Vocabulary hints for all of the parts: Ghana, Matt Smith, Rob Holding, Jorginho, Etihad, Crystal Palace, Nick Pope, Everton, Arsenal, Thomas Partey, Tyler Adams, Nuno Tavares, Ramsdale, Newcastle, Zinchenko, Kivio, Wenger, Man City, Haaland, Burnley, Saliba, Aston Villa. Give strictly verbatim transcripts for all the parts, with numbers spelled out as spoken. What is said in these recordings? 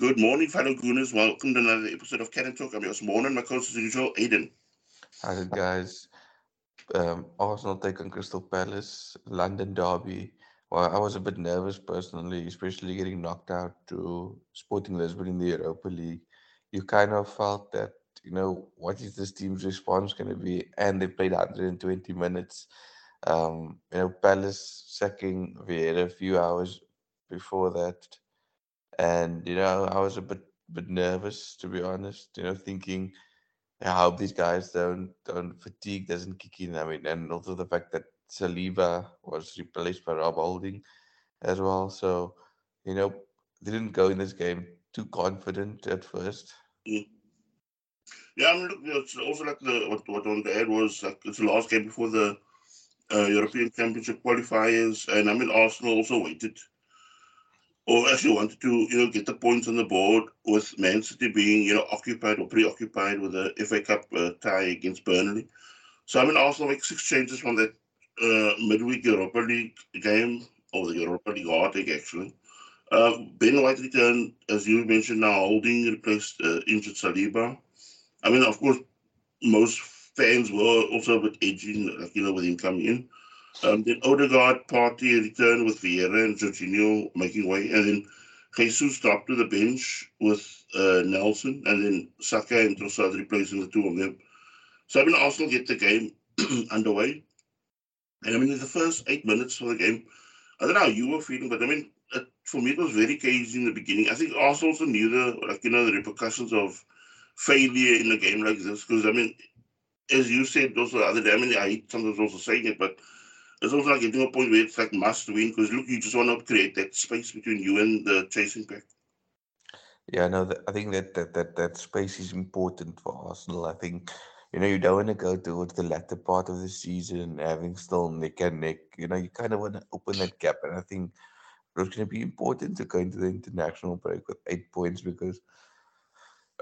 Good morning, fellow Gooners. Welcome to another episode of Cannon Talk. I'm yours, Morning, my coach as usual, Aiden. Hi, guys. Um, Arsenal take on Crystal Palace, London derby. Well, I was a bit nervous personally, especially getting knocked out to Sporting Lisbon in the Europa League. You kind of felt that, you know, what is this team's response going to be? And they played one hundred twenty minutes. Um, you know, Palace sacking Vieira a few hours before that. And, you know, I was a bit bit nervous, to be honest, you know, thinking, I hope these guys don't, don't fatigue, doesn't kick in. I mean, and also the fact that Saliba was replaced by Rob Holding as well. So, you know, they didn't go in this game too confident at first. Mm. Yeah, I mean, look, it's also like the, what, what I wanted to add was like it's the last game before the uh, European Championship qualifiers. And I mean, Arsenal also waited or actually wanted to, you know, get the points on the board with Man City being, you know, occupied or preoccupied with the F A Cup uh, tie against Burnley. So, I mean, Arsenal make six changes from that uh, midweek Europa League game, or the Europa League heartache, actually. Uh, Ben White returned, as you mentioned now, Holding replaced uh, injured Saliba. I mean, of course, most fans were also a bit edgy, like, you know, with him coming in. Um, then Odegaard, Partey returned with Vieira and Jorginho making way. And then Jesus dropped to the bench with uh, Nelson. And then Saka and Trossard replacing the two of them. So, I mean, Arsenal get the game underway. And, I mean, in the first eight minutes for the game, I don't know how you were feeling, but, I mean, it, for me, it was very cagey in the beginning. I think Arsenal also knew the, like, you know, the repercussions of failure in a game like this. Because, I mean, as you said also the other day, I mean, I hate sometimes also saying it, but it's also like getting a point where it's like must win because, look, you just want to create that space between you and the chasing pack. Yeah, no, I think that that, that that space is important for Arsenal. I think, you know, you don't want to go towards the latter part of the season having still neck and neck. You know, you kind of want to open that gap. And I think it was going to be important to go into the international break with eight points because,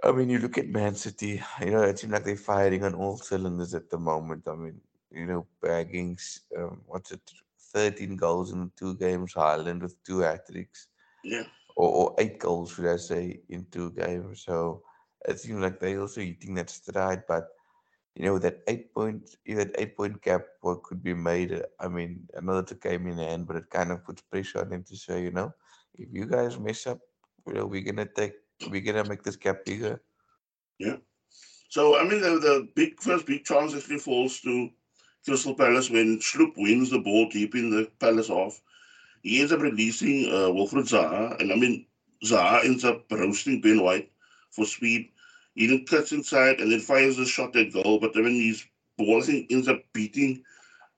I mean, you look at Man City, you know, it seems like they're firing on all cylinders at the moment. I mean, you know, bagging, um, what's it, thirteen goals in two games, Haaland with two hat-tricks. Yeah. Or, or eight goals, should I say, in two games. So it seems like they're also hitting that stride. But, you know, that eight-point that eight-point gap, what could be made, I mean, I know that it came in hand, but it kind of puts pressure on them to say, you know, if you guys mess up, you know, we're going to take, we're going to make this gap bigger. Yeah. So, I mean, the, the big first big chance actually falls to Crystal Palace when Schlup wins the ball deep in the Palace half. He ends up releasing uh, Wilfried Zaha, and I mean, Zaha ends up roasting Ben White for speed. He then cuts inside and then fires a shot at goal, but I mean, his ball ends up beating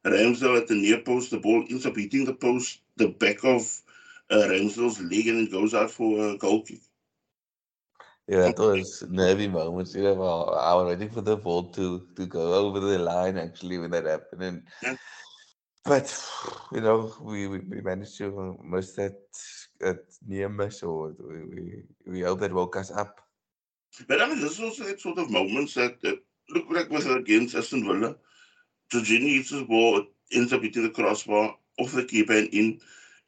Ramsdale at the near post. The ball ends up beating the post, the back of uh, Ramsdale's leg, and it goes out for a goal kick. Yeah, that was nervy moments. You know, I was waiting for the ball to, to go over the line, actually, when that happened. And, yeah. But, you know, we, we managed to miss that, that near miss, or we, we, we hope that woke us up. But, I mean, this is also that sort of moments that, that look like with against Aston Villa. Jorginho hits his ball, ends up hitting the crossbar, off the keeper and in.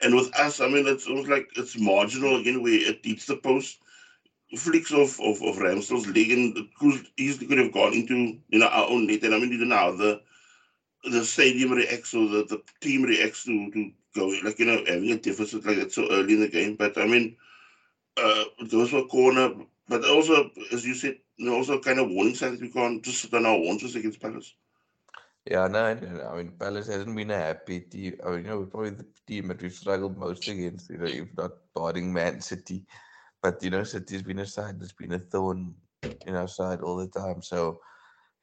And with us, I mean, it's almost like it's marginal again, where it hits the post. Flicks of, of, of Ramsdale's leg and could easily could have gone into, you know, our own net. And I mean, even now the the stadium reacts or the, the team reacts to, to going, like, you know, having a deficit like that so early in the game. But I mean, uh, there was a corner, but also, as you said, you know, also kind of warning signs that we can't just sit on our haunches against Palace. Yeah, no, I mean, Palace hasn't been a happy team. I mean, you know, we're probably the team that we've struggled most against, you know, if not barring Man City. But, you know, City's been a side that's been a thorn in our side all the time. So,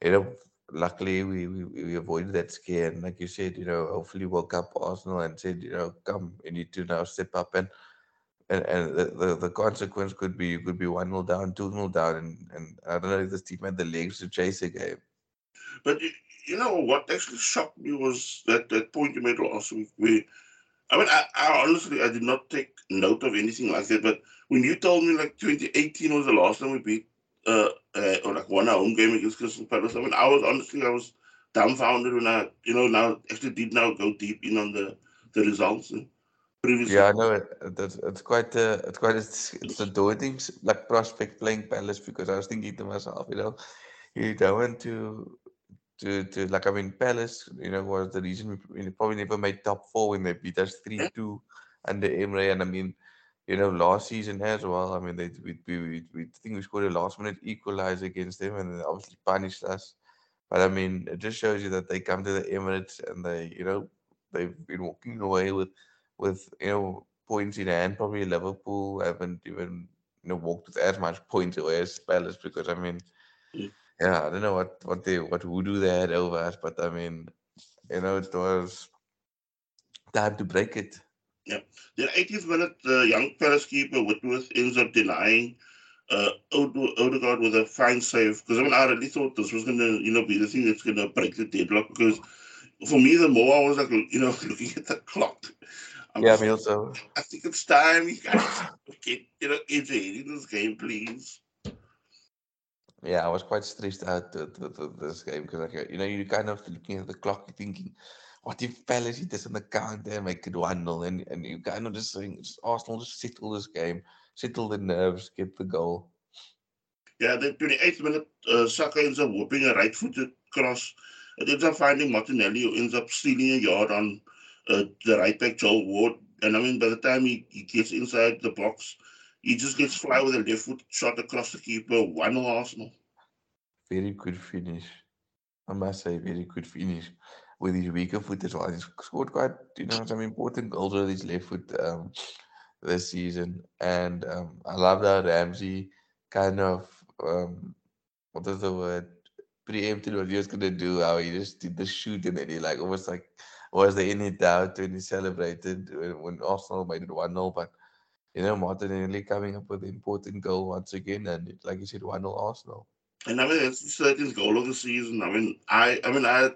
you know, luckily we, we, we avoided that scare. And like you said, you know, hopefully woke up Arsenal and said, you know, come, you need to now step up. And and, and the, the, the consequence could be you could be one nil down, two nil down. And, and I don't know if this team had the legs to chase a game. But, you, you know, what actually shocked me was that, that point you made last week where, I mean, I, I honestly, I did not take note of anything like that, but when you told me, like, twenty eighteen was the last time we beat, uh, uh, or, like, won our home game against Crystal Palace, I mean, I was, honestly, I was dumbfounded when I, you know, now, actually did now go deep in on the, the results. And previously. Yeah, I know it. It's, it's quite a, it's quite a, it's a daunting like prospect playing Palace, because I was thinking to myself, you know, you don't want to to to like I mean Palace, you know, was the reason we, we probably never made top four when they beat us three two under Emre, and I mean, you know, last season as well. I mean, they we we we think we scored a last minute equalizer against them, and they obviously punished us. But I mean, it just shows you that they come to the Emirates and they, you know, they've been walking away with, with you know, points in hand. Probably Liverpool haven't even, you know, walked with as much points away as Palace, because I mean, mm. yeah, I don't know what what they what voodoo they had over us, but I mean, you know, it was time to break it. Yeah, the eightieth minute, the young Palace keeper Whitworth ends up denying. Uh, Odegaard with a fine save, because I mean I really thought this was gonna, you know, be the thing that's gonna break the deadlock, because for me the more I was like, you know, looking at the clock, I'm yeah, just, me also. I think it's time you guys get, you know, into this game, please. Yeah, I was quite stressed out with, with, with this game, because like, you know, you're kind of looking at the clock, you're thinking, what if Palace hit this on the counter and make it one nil, and and you kind of just saying Arsenal just settle this game. Settle the nerves, get the goal. Yeah, the twenty-eighth minute, uh, Saka ends up whooping a right-footed cross. It ends up finding Martinelli, who ends up stealing a yard on uh, the right-back, Joel Ward. And I mean, by the time he, he gets inside the box, he just gets fly with a left-foot shot across the keeper, one nil Arsenal. Very good finish. I must say, very good finish. With his weaker foot as well. He's scored quite, you know, some important goals with his left foot. Um, this season, and um, I love that Ramsey kind of um, what is the word preempted what he was gonna do, how he just did the shoot, and then he like almost like was there any doubt when he celebrated when, when Arsenal made it one nil, but you know, Martinelli coming up with an important goal once again, and it, like you said, one nil Arsenal. And I mean, that's the second goal of the season. I mean, I I mean I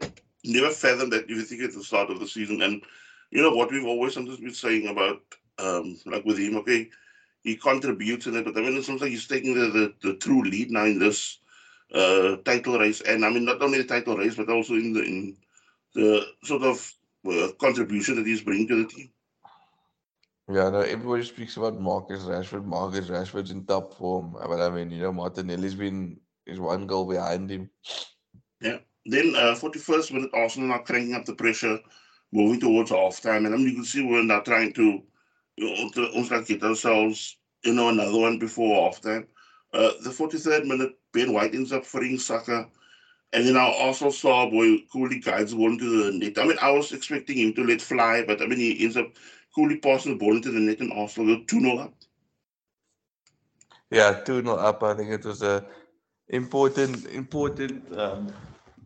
never fathomed that if you think at the start of the season, and you know what we've always sometimes been saying about. Um, like with him, okay, he contributes in it, but I mean, it seems like he's taking the, the, the true lead now in this uh, title race, and I mean, not only the title race, but also in the in the sort of uh, contribution that he's bringing to the team. Yeah, no, everybody speaks about Marcus Rashford. Marcus Rashford's in top form, but I mean, you know, Martinelli's been is one goal behind him. Yeah. Then uh, forty-first minute, Arsenal are cranking up the pressure, moving towards halftime, and I mean, you can see we're now trying to. Almost like get ourselves, you know, another one before halftime. Uh, the forty-third minute, Ben White ends up freeing Saka, and then I also saw boy coolly guides one to the net. I mean, I was expecting him to let fly, but I mean, he ends up coolly passing the ball into the net, and Arsenal go two nil up. Yeah, two nil up. I think it was a important, important um,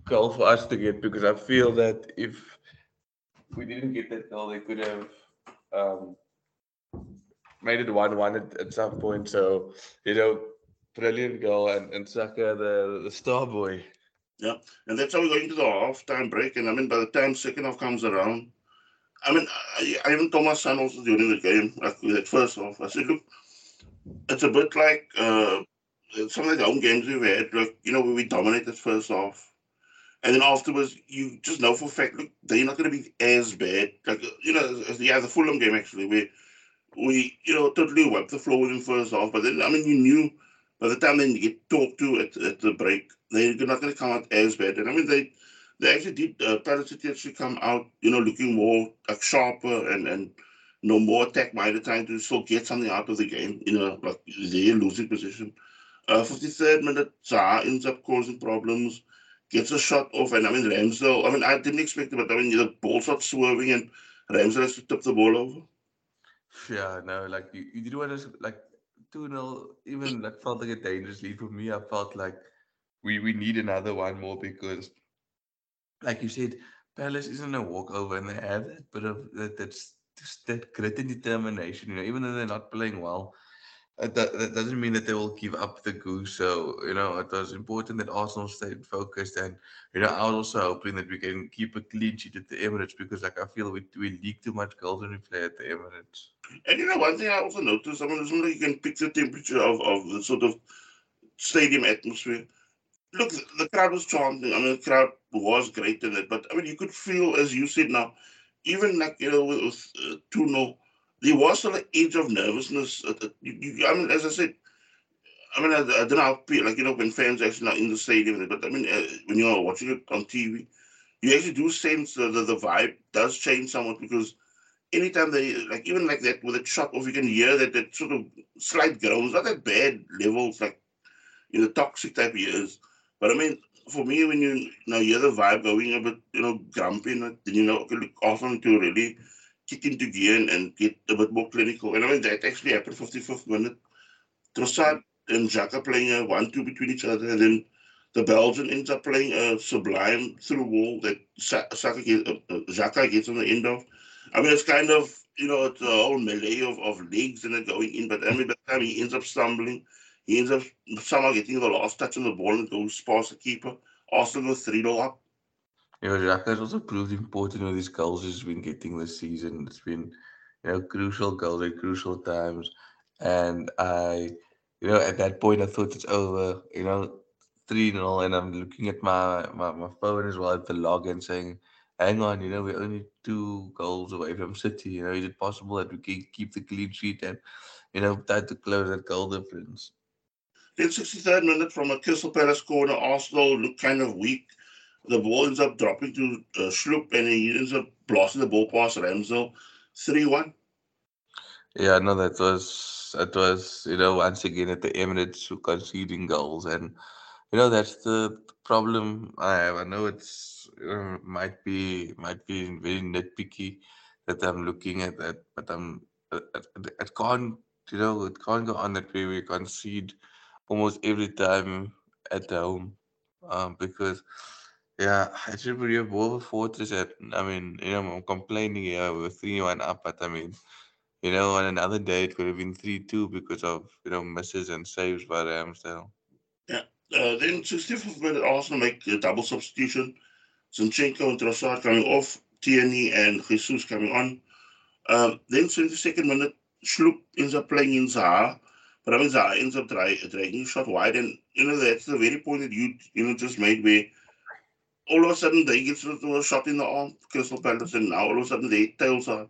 goal for us to get, because I feel that if we didn't get that goal, they could have. Um, Made it one one at, at some point, so you know, brilliant goal, and, and Saka, the, the star boy. Yeah, and that's how we go into the half-time break, and I mean, by the time second half comes around, I mean, I, I even told my son also during the game, like that first half, I said, look, it's a bit like uh, some of the home games we've had, like, you know, where we dominate that first half, and then afterwards, you just know for a fact, look, they're not going to be as bad, like, you know, as the other Fulham game, actually, where we, you know, totally wiped the floor with him first half, but then, I mean, you knew by the time they get talked to at, at the break, they're not going to come out as bad. And I mean, they they actually did, uh, Palace actually come out, you know, looking more like sharper and, and you know, more attack-minded, trying to still get something out of the game, you know, like their losing position. Uh, fifty-third minute, Zaha ends up causing problems, gets a shot off, and I mean, Ramsdale, I mean, I didn't expect it, but I mean, the ball starts swerving, and Ramsdale has to tip the ball over. Yeah, no, like you, you did want to like two nil, even like felt like a dangerous lead for me. I felt like we, we need another one more, because, like you said, Palace isn't a walkover, and they have that bit of that that's that grit and determination. You know, even though they're not playing well, that, that doesn't mean that they will give up the goose. So you know, it was important that Arsenal stayed focused, and you know, I was also hoping that we can keep a clean sheet at the Emirates, because like I feel we we leak too much goals when we play at the Emirates. And you know, one thing I also noticed, I mean, it's like you can pick the temperature of, of the sort of stadium atmosphere. Look, the crowd was charming. I mean, the crowd was great in it. But, I mean, you could feel, as you said now, even like, you know, with two nil, there was an edge of nervousness. You, you, I mean, as I said, I mean, I, I don't know how, like, you know, when fans actually are in the stadium, but I mean, uh, when you're watching it on T V, you actually do sense that the, the vibe does change somewhat, because anytime they, like, even like that with a shot off, you can hear that, that sort of slight groans, not that bad levels, like, you know, toxic type of years. But I mean, for me, when you, you know, hear the vibe going a bit, you know, grumpy, and then, you know, Arsenal to really kick into gear and, and get a bit more clinical. And I mean, that actually happened fifty-fifth minute. Trossard and Xhaka playing a one two between each other, and then the Belgian ends up playing a sublime through wall that Saka gets, uh, Xhaka gets on the end of. I mean, it's kind of, you know, it's a whole melee of, of legs and it going in, but I mean, by the time he ends up stumbling, he ends up somehow getting the last touch on the ball and goes past the keeper. Arsenal three nil up. You know, Xhaka has also proved important with his goals he's been getting this season. It's been, you know, crucial goals at crucial times. And I, you know, at that point, I thought it's over, you know, three nil. And I'm looking at my, my, my phone as well at the log and saying, hang on, you know, we're only two goals away from City. You know, is it possible that we can keep the clean sheet and, you know, try to close that goal difference? Then sixty-third minute from a Crystal Palace corner, Arsenal looked kind of weak. The ball ends up dropping to uh, Schlup, and he ends up blasting the ball past Ramsdale, three one. Yeah, no, that was, that was, you know, once again at the Emirates who conceding goals. And, you know, that's the problem I have. I know it's, uh, might be, might be very nitpicky that I'm looking at that, but I'm, it can't, you know, it can't go on that way. We concede almost every time at home, um, because, yeah, it should be a ball fortress. At, I mean, you know, I'm complaining here with three one up, but I mean, you know, on another day it could have been three two because of, you know, misses and saves by Ramsdale. Yeah, uh, then sixty-fifth minute Arsenal make a double substitution. Zinchenko and Trossard coming off, Tierney and Jesus coming on. Uh, then seventy-second minute, Schlup ends up playing in Zaha. But I mean, Zaha ends up dry, dragging shot wide, and you know, that's the very point that you you know just made, where all of a sudden they get a shot in the arm, Crystal Palace, and now all of a sudden their tails are.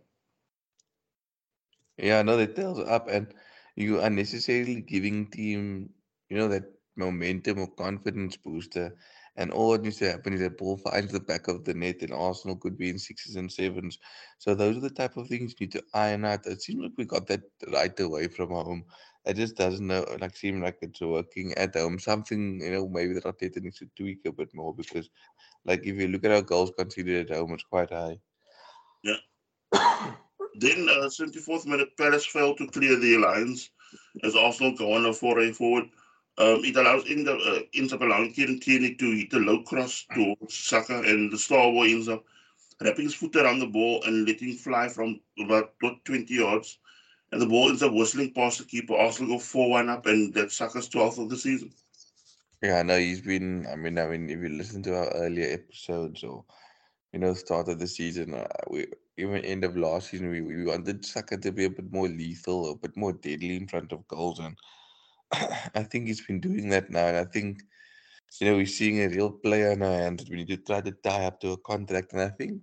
Yeah, no, their tails are up, and you are necessarily giving team, you know, that momentum or confidence booster, and all that needs to happen is that ball finds the back of the net, and Arsenal could be in sixes and sevens. So those are the type of things you need to iron out. It seems like we got that right away from home. It just doesn't know, like seem like it's working at home. Something, you know, maybe the Arteta needs to tweak a bit more, because, like, if you look at our goals conceded at home, it's quite high. Yeah. Then, uh, seventy-fourth minute, Palace failed to clear their lines as Arsenal go on a foray forward. Um, it allows in the uh, ends up allowing Kieran Tierney to hit a low cross towards Saka, and the star boy ends up wrapping his foot around the ball and letting fly from about twenty yards. And the ball ends up whistling past the keeper. Arsenal go four one up, and that's Saka's twelfth of the season. Yeah, I know he's been, I mean, I mean, if you listen to our earlier episodes or, you know, start of the season, uh, we even end of last season, we, we wanted Saka to be a bit more lethal, a bit more deadly in front of goals. And I think he's been doing that now. And I think, you know, we're seeing a real player in our hands that we need to try to tie up to a contract. And I think,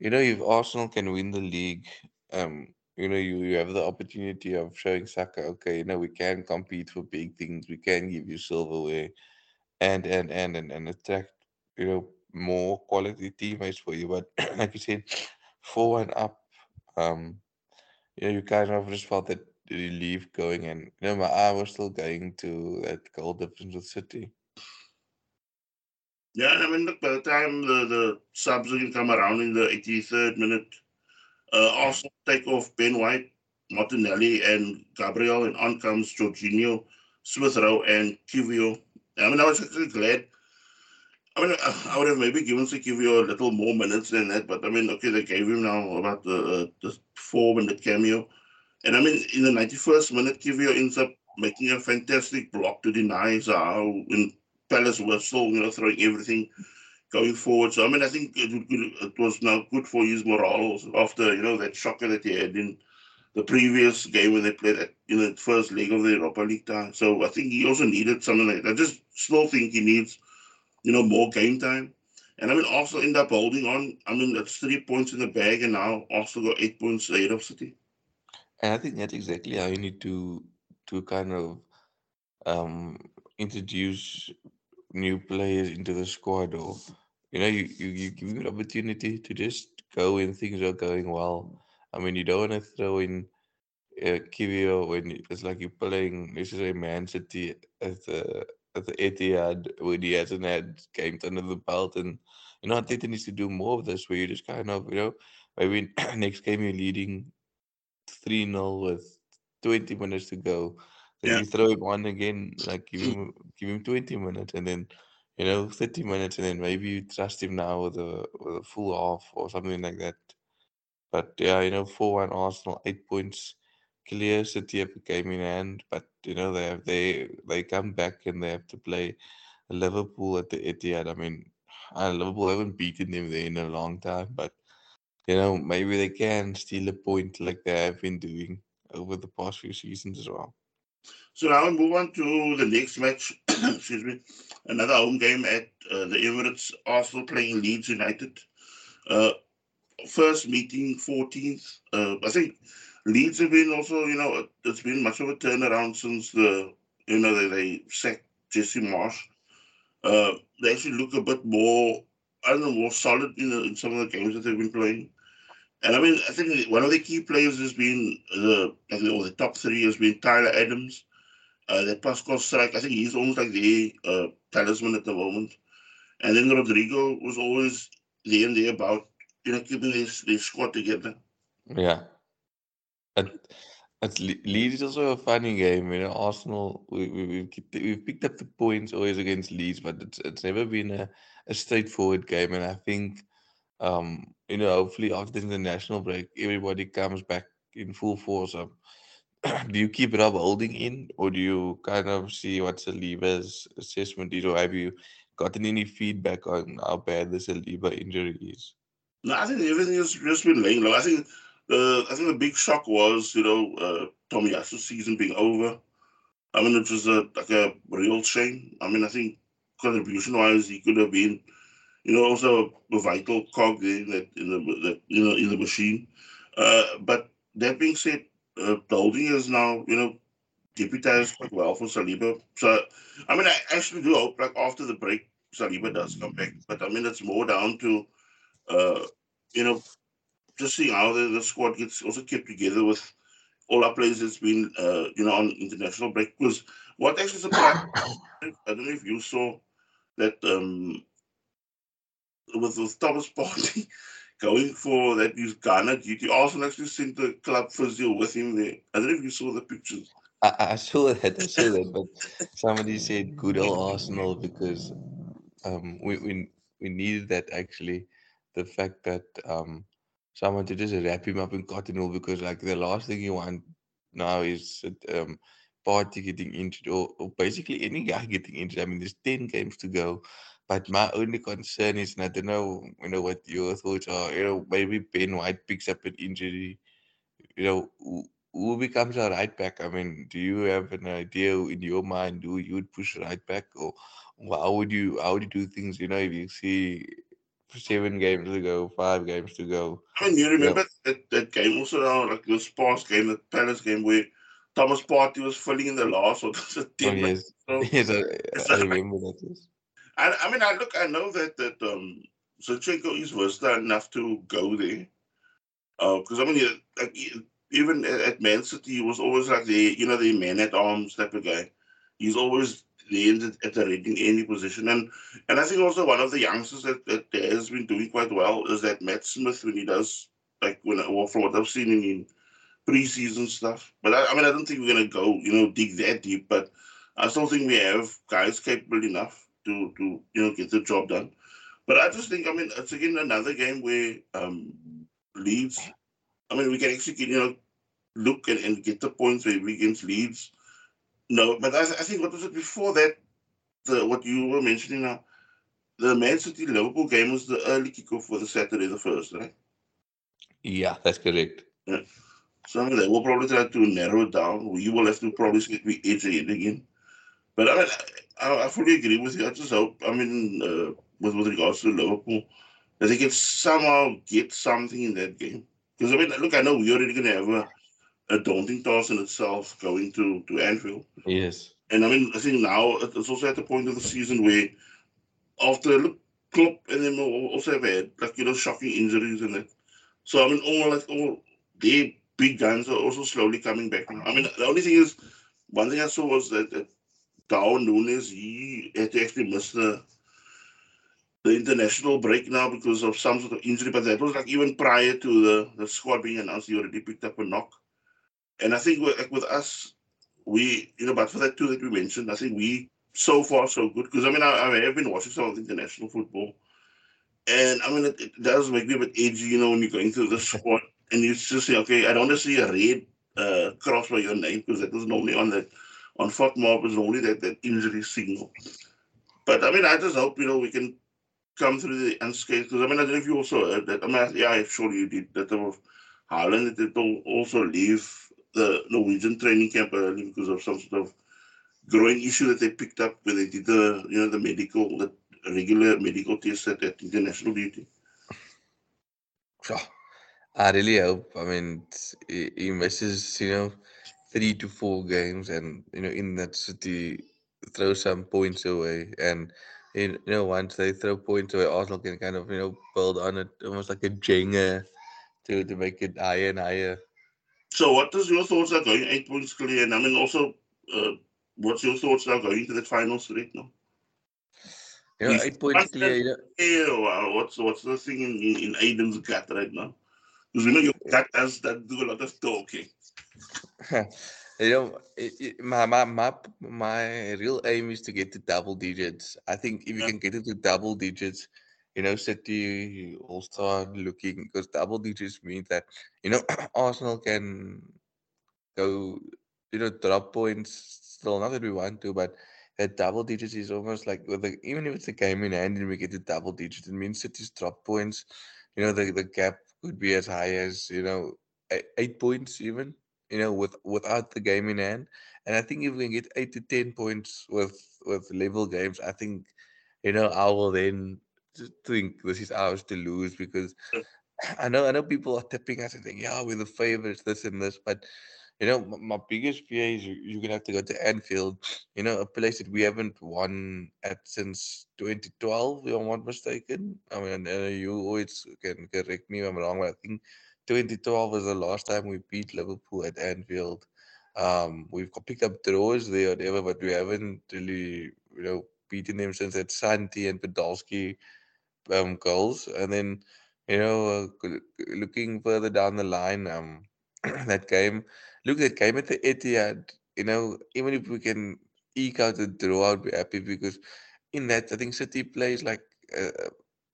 you know, if Arsenal can win the league, um, you know, you, you have the opportunity of showing Saka, okay, you know, we can compete for big things. We can give you silverware and and and and, and attract, you know, more quality teammates for you. But like you said, four one up, um, you know, you kind of just felt that relief going. And, you know, my eye was still going to that goal difference with City. Yeah, I mean, look, by the time the, the subs can come around in the eighty-third minute, Uh, Arsenal take off Ben White, Martinelli, and Gabriel, and on comes Jorginho, Smith Rowe, and Kivio. I mean, I was actually glad. I mean, I would have maybe given Kivio a little more minutes than that, but I mean, okay, they gave him now about the, uh, the four-minute cameo. And I mean, in the ninety-first minute, Kivio ends up making a fantastic block to deny Zaha, and Palace were still, you know, throwing everything going forward. So, I mean, I think it, it was now good for his morale after, you know, that shocker that he had in the previous game when they played at, you know, the first leg of the Europa League time. So, I think he also needed something like that. I just still think he needs, you know, more game time. And, I mean, Arsenal end up holding on. I mean, that's three points in the bag, and now Arsenal got eight points ahead of City. And I think that's exactly how you need to to kind of um, introduce new players into the squad, or you know, you, you, you give them an opportunity to just go when things are going well. I mean, you don't want to throw in uh, Kivio when it's like you're playing necessarily Man City at the at the Etihad when he hasn't had games under the belt, and you know, Arteta needs to do more of this where you just kind of, you know, maybe next game you're leading three nil with twenty minutes to go. Then yeah. you throw him on again, like give him give him twenty minutes and then, you know, thirty minutes, and then maybe you trust him now with a with a full half or something like that. But yeah, you know, four one Arsenal, eight points clear. City have a game in hand, but you know, they have they they come back and they have to play Liverpool at the Etihad. I mean, I Liverpool haven't beaten them there in a long time, but you know, maybe they can steal a point like they have been doing over the past few seasons as well. So now we move on to the next match. Excuse me, another home game at uh, the Emirates. Arsenal playing Leeds United. Uh, first meeting, fourteenth. Uh, I think Leeds have been also, you know, it's been much of a turnaround since the, you know, they, they sacked Jesse Marsh. Uh, they actually look a bit more, I don't know, more solid in, the, in some of the games that they've been playing. And I mean, I think one of the key players has been the, I think, or the top three has been Tyler Adams, uh, the Pascal Strike. I think he's almost like the uh, talisman at the moment. And then Rodrigo was always there and there about, you know, keeping this their squad together. Yeah. At, at Le- Leeds is also a funny game. You know, Arsenal, we, we, we've, we've picked up the points always against Leeds, but it's, it's never been a, a straightforward game. And I think, um, you know, hopefully after the national break, everybody comes back in full force. Um, do you keep Rob Holding in, or do you kind of see what Saliba's assessment is, or have you gotten any feedback on how bad the Saliba injury is? No, I think everything has just been laying low. I think the I think the big shock was, you know, uh, Tomiyasu's season being over. I mean, it was a, like a real shame. I mean, I think contribution-wise, he could have been, you know, also a vital cog in that, in the, that, you know, in the machine. Uh, but that being said, uh, Holding is now, you know, deputized quite well for Saliba. So, I mean, I actually do hope, like, after the break, Saliba does come back. But, I mean, it's more down to, uh, you know, just seeing how the, the squad gets also kept together with all our players that's been, uh, you know, on international break. Because what actually surprised me, I don't know if you saw that, um, With, with Thomas Partey going for that Ghana duty. Arsenal actually sent the club physio with him there. I don't know if you saw the pictures. I, I saw that, I saw that, but somebody said good old Arsenal because um, we, we we needed that actually. The fact that um, someone to just wrap him up in cotton wool, because like the last thing you want now is um, Partey getting injured, or, or basically any guy getting injured. I mean, there's ten games to go. But my only concern is, and I don't know, you know, what your thoughts are, you know, maybe Ben White picks up an injury, you know, who, who becomes our right back? I mean, do you have an idea in your mind who you would push right back, or how would you how would you do things, you know, if you see seven games to go, five games to go? I mean, you remember you know, that, that game also, like this past game, the Palace game, where Thomas Partey was filling in the last, or the ten oh, yes. So, yes, I, I remember that, yes. I, I mean, I look. I know that that um, Zinchenko is versatile enough to go there, because uh, I mean, yeah, like, even at, at Man City, he was always like the, you know, the man at arms type of guy. He's always there at the ready in any position, and and I think also one of the youngsters that, that has been doing quite well is that Matt Smith, when he does, like, when or from what I've seen in, in pre-season stuff. But I, I mean, I don't think we're gonna go, you know, dig that deep. But I still think we have guys capable enough to, to you know, get the job done. But I just think, I mean, it's again another game where um, Leeds, I mean, we can actually, you know, look and, and get the points where we against Leeds. No, but I, I think what was it before that, the, what you were mentioning now, the Man City Liverpool game was the early kickoff for the Saturday the first, right? Yeah, that's correct. Yeah. So I mean, they will probably try to narrow it down. You will have to probably get me edge ahead again. But I mean, I, I fully agree with you. I just hope, I mean, uh, with, with regards to Liverpool, that they can somehow get something in that game. Because, I mean, look, I know we're already going to have a a daunting task in itself going to, to Anfield. Yes. And I mean, I think now it's also at the point of the season where after Klopp and them also have had, like, you know, shocking injuries and that. So, I mean, all, like, all their big guns are also slowly coming back. I mean, the only thing is, one thing I saw was that, that Darwin Núñez, he had to actually miss the, the international break now because of some sort of injury. But that was, like, even prior to the, the squad being announced, he already picked up a knock. And I think with, like, with us, we, you know, but for that too that we mentioned, I think we, so far, so good. Because, I mean, I, I have been watching some of the international football. And, I mean, it, it does make me a bit edgy, you know, when you're going through the squad. And you just say, okay, I don't want to see a red uh, cross by your name because that was normally on that, on FotMob, was normally that, that injury signal. But, I mean, I just hope, you know, we can come through the unscathed. Because, I mean, I don't know if you also heard that. I mean, yeah, surely you did. That of Haaland did also leave the Norwegian training camp early because of some sort of growing issue that they picked up when they did the, you know, the medical, the regular medical test at, at international duty. I really hope. I mean, he misses, you know, three to four games, and, you know, in that City throw some points away, and, you know, once they throw points away, Arsenal can kind of, you know, build on it almost like a Jenga to to make it higher and higher. So, what is your thoughts are going eight points clear, and I mean also. Uh, What's your thoughts now going into the final straight now? You know, eight points clear. You know, what's what's the thing in, in Aiden's gut right now? Because we know your gut does that do a lot of talking. You know, it, it, my, my my my real aim is to get to double digits. I think if you yeah. can get it to double digits, you know, City will start looking, because double digits means that, you know, Arsenal can go, you know, drop points. Still, not that we want to, but that double digits is almost like, with the, even if it's a game in hand and we get the double digits, it means City's drop points, you know, the, the gap could be as high as, you know, eight, eight points even, you know, with without the game in hand. And I think if we can get eight to ten points with, with level games, I think, you know, I will then just think this is ours to lose, because I know I know people are tipping us and saying, yeah, we're the favourites, this and this, but you know, my biggest fear is you're going to have to go to Anfield, you know, a place that we haven't won at since twenty twelve, if I'm not mistaken. I mean, you always can correct me if I'm wrong, but I think twenty twelve was the last time we beat Liverpool at Anfield. Um, we've picked up draws there or whatever, but we haven't really, you know, beaten them since that Santi and Podolski um, goals. And then, you know, uh, looking further down the line, um, that game... Look, that game at the Etihad, you know, even if we can eke out the draw, I'd be happy, because in that, I think City plays like uh,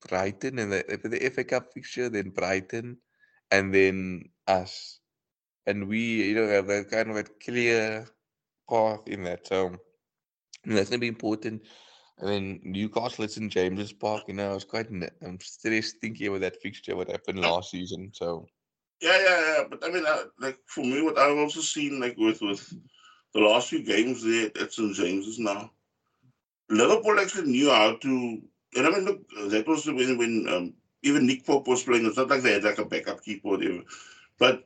Brighton, and the, the F A Cup fixture, then Brighton, and then us. And we, you know, have that kind of a clear path in that. So and that's going to be important. And then Newcastle at Saint James's Park, you know, I was quite I'm stressed thinking about that fixture, what happened last season, so... Yeah, yeah, yeah. But I mean, I, like for me, what I've also seen, like with, with the last few games there at Saint James's now, Liverpool actually knew how to. And I mean, look, that was when when um, even Nick Pope was playing. It's not like they had like a backup keeper, or whatever. But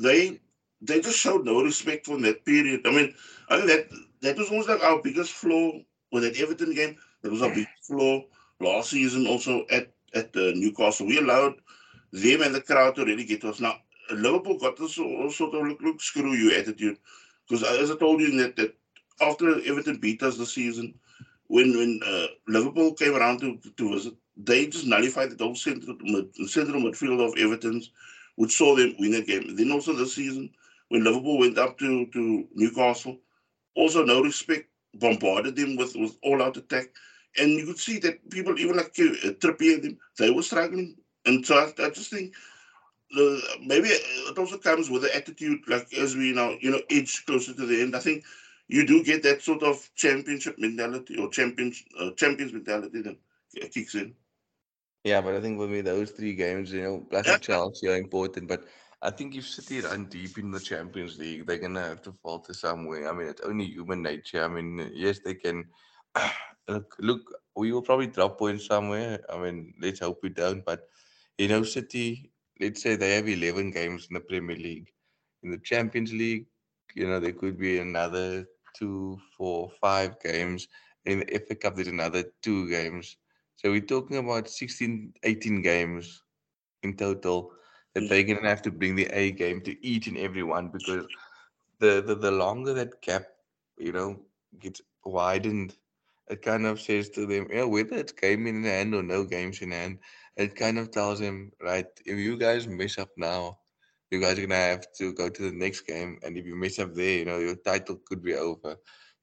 they they just showed no respect for that period. I mean, I think that that was almost like our biggest flaw with that Everton game. That was our biggest flaw last season, also at at uh, Newcastle. We allowed them and the crowd to really get to us. Now, Liverpool got this sort of look, look screw you attitude. Because as I told you, that, that after Everton beat us this season, when when uh, Liverpool came around to, to visit, they just nullified the whole central, mid, central midfield of Everton's, which saw them win that game. Then also this season, when Liverpool went up to, to Newcastle, also no respect, bombarded them with, with all-out attack. And you could see that people, even like uh, Trippier and them, they were struggling. And so I, I just think uh, maybe it also comes with the attitude, like as we now, you know, edge closer to the end. I think you do get that sort of championship mentality or champions uh, champions mentality that kicks in. Yeah, but I think for me, those three games, you know, plus yeah. Chelsea are important. But I think if City run deep in the Champions League, they're going to have to falter somewhere. I mean, it's only human nature. I mean, yes, they can. look, look, we will probably drop points somewhere. I mean, let's hope we don't, but you know, City, let's say they have eleven games in the Premier League. in the Champions League, you know, there could be another two, four, five games. In the F A Cup, there's another two games. So we're talking about sixteen, eighteen games in total that they're going to have to bring the A game to each and every one, because the, the, the longer that gap, you know, gets widened, it kind of says to them, yeah, whether it's game in hand or no games in hand, it kind of tells them, right, if you guys mess up now, you guys are going to have to go to the next game. And if you mess up there, you know, your title could be over.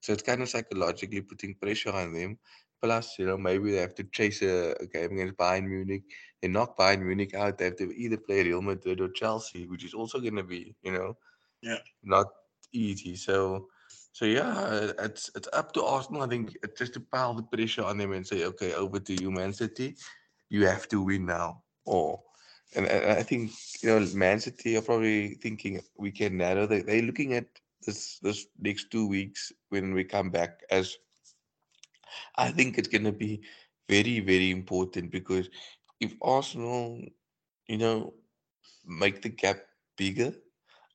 So it's kind of psychologically putting pressure on them. Plus, you know, maybe they have to chase a, a game against Bayern Munich. They knock Bayern Munich out. They have to either play Real Madrid or Chelsea, which is also going to be, you know, yeah, not easy. So, so yeah, it's it's up to Arsenal, I think, just to pile the pressure on them and say, okay, over to you, Man City. You have to win now. Or, and, and I think, you know, Man City are probably thinking we can narrow. They, they're looking at this this next two weeks when we come back as, I think it's going to be very, very important, because if Arsenal, you know, make the gap bigger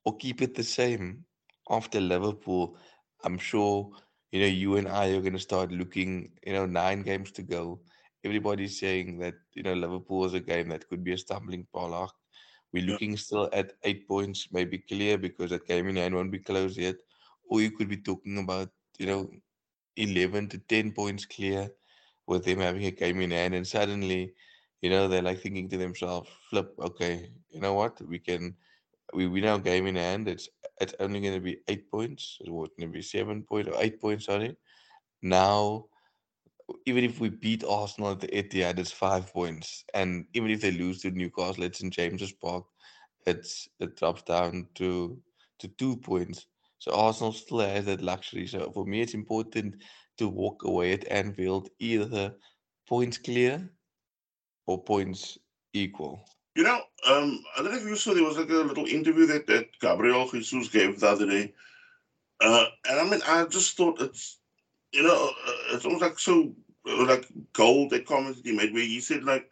or keep it the same after Liverpool, I'm sure, you know, you and I are going to start looking, you know, nine games to go. Everybody's saying that, you know, Liverpool is a game that could be a stumbling block. We're looking still at eight points, maybe clear, because that game in hand won't be closed yet. Or you could be talking about, you know, eleven to ten points clear with them having a game in hand, and suddenly, you know, they're like thinking to themselves, flip, okay, you know what, we can, we win our game in hand, it's it's only going to be eight points, it was going to be seven points, or eight points, sorry. Now, even if we beat Arsenal at the Etihad, it's five points, and even if they lose to Newcastle, it's in James's Park, it's it drops down to to two points. So Arsenal still has that luxury. So for me, it's important to walk away at Anfield either points clear or points equal. You know, um, I don't know if you saw, there was like a little interview that, that Gabriel Jesus gave the other day. Uh, and I mean, I just thought it's, you know, it's almost like so, like gold, that comment that he made where he said, like,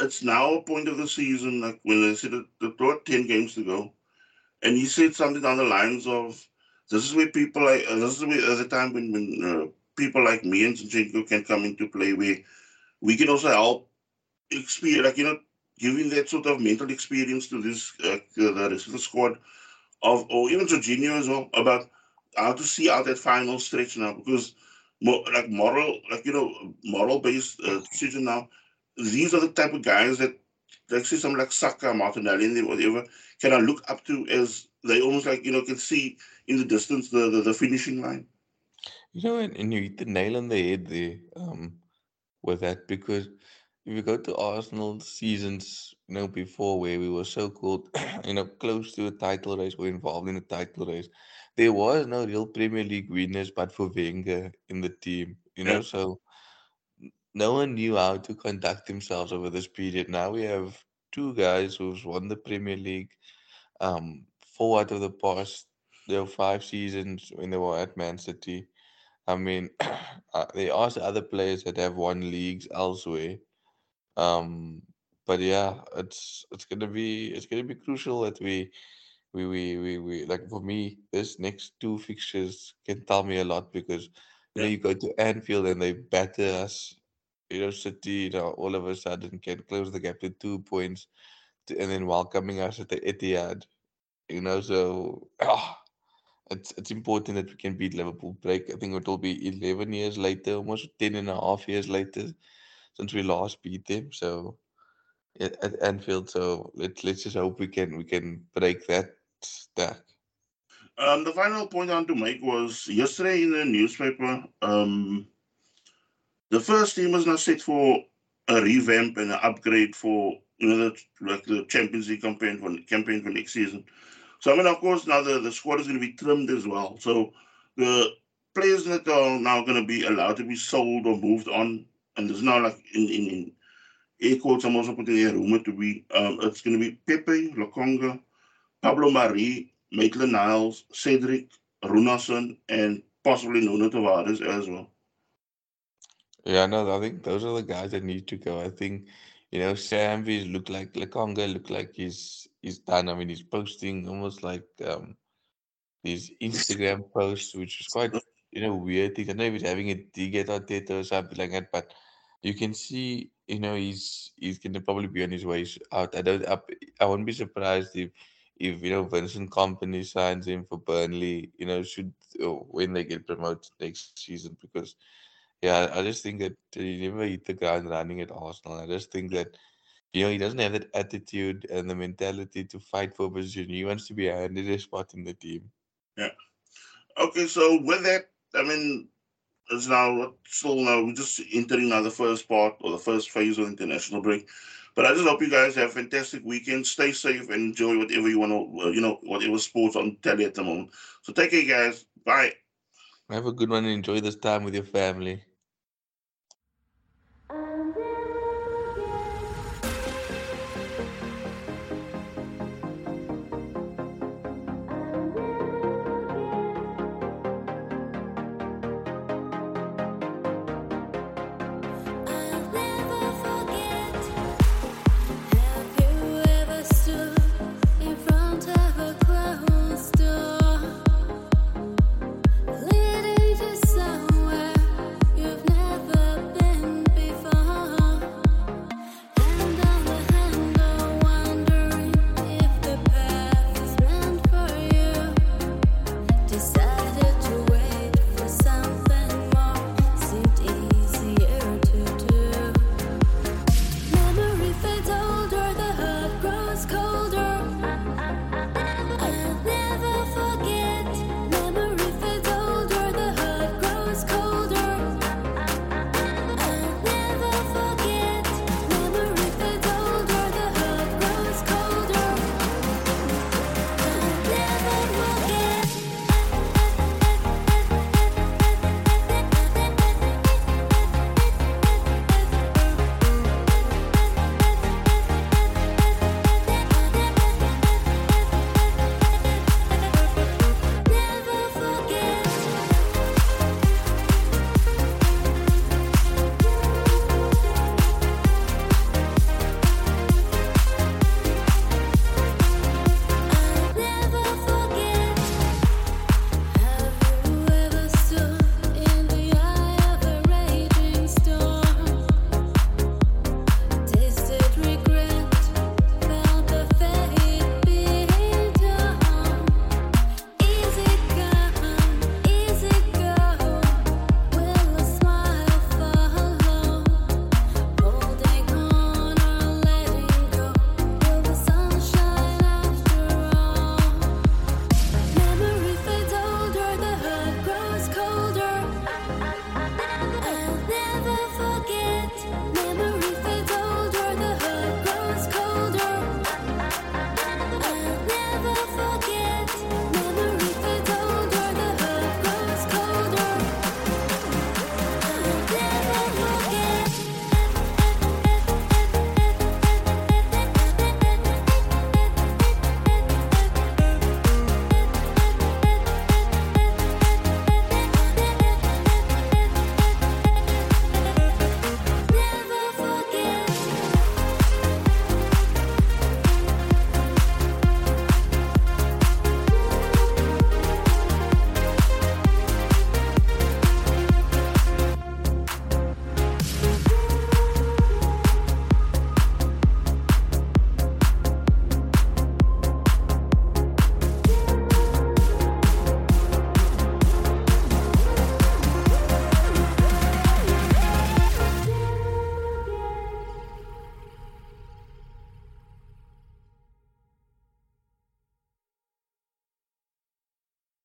it's now a point of the season, like when they said they've got ten games to go. And he said something on the lines of, this is where people like, uh, this is where there's a time when, when uh, people like me and Zinchenko can come into play, where we can also help experience, like, you know, giving that sort of mental experience to this, uh, to the rest of the squad, of, or even Jorginho as well, about how to see out that final stretch now, because more, like moral, like, you know, moral-based uh, decision now, these are the type of guys that, like, say someone like Saka, Martinelli, or whatever, can I look up to as they almost like, you know, can see in the distance the, the, the finishing line. You know, and, and you hit the nail on the head there um, with that, because if you go to Arsenal seasons, you know, before where we were so-called, you know, close to a title race, or involved in a title race, there was no real Premier League winners but for Wenger in the team, you know, yeah. So no one knew how to conduct themselves over this period. Now we have two guys who've won the Premier League, um, four out of the past, you know, five seasons when they were at Man City. I mean, there are other players that have won leagues elsewhere. Um, but yeah, it's it's gonna be it's gonna be crucial that we we we we, we like, for me, this next two fixtures can tell me a lot, because you yeah. know, you go to Anfield and they batter us. You know, City, you know, all of a sudden can close the gap to two points, to, and then welcoming us at the Etihad, you know, so oh, it's it's important that we can beat Liverpool. Break, I think it will be eleven years later, almost ten and a half years later, since we last beat them. So at Anfield, so let's let's just hope we can we can break that stack. Um, the final point I want to make was yesterday in the newspaper. Um. The first team was now set for a revamp and an upgrade for, you know, the, like the Champions League campaign for, campaign for next season. So, I mean, of course, now the, the squad is going to be trimmed as well. So, the players that are now going to be allowed to be sold or moved on, and there's now, like, in, in, in air quotes, I'm also putting a rumor to be, um, it's going to be Pepe, Lokonga, Pablo Mari, Maitland-Niles, Cedric, Runarsson, and possibly Nuno Tavares as well. Yeah, no, I think those are the guys that need to go. I think, you know, Samvi's looked like, Lokonga looked like he's he's done. I mean, he's posting almost like um, these Instagram posts, which is quite, you know, weird thing. I don't know if he's having a dig at Arteta or something like that, but you can see, you know, he's he's going to probably be on his way out. I don't, I, I wouldn't be surprised if, if you know, Vincent Kompany signs him for Burnley, you know, should oh, when they get promoted next season, because, yeah, I just think that he never hit the ground running at Arsenal. I just think that, you know, he doesn't have that attitude and the mentality to fight for position. He wants to be handed a spot in the team. Yeah. Okay, so with that, I mean, it's now still now we're just entering now the first part or the first phase of international break. But I just hope you guys have a fantastic weekend. Stay safe and enjoy whatever you want to, you know, whatever sports on telly at the moment. So take care, guys. Bye. Have a good one and enjoy this time with your family.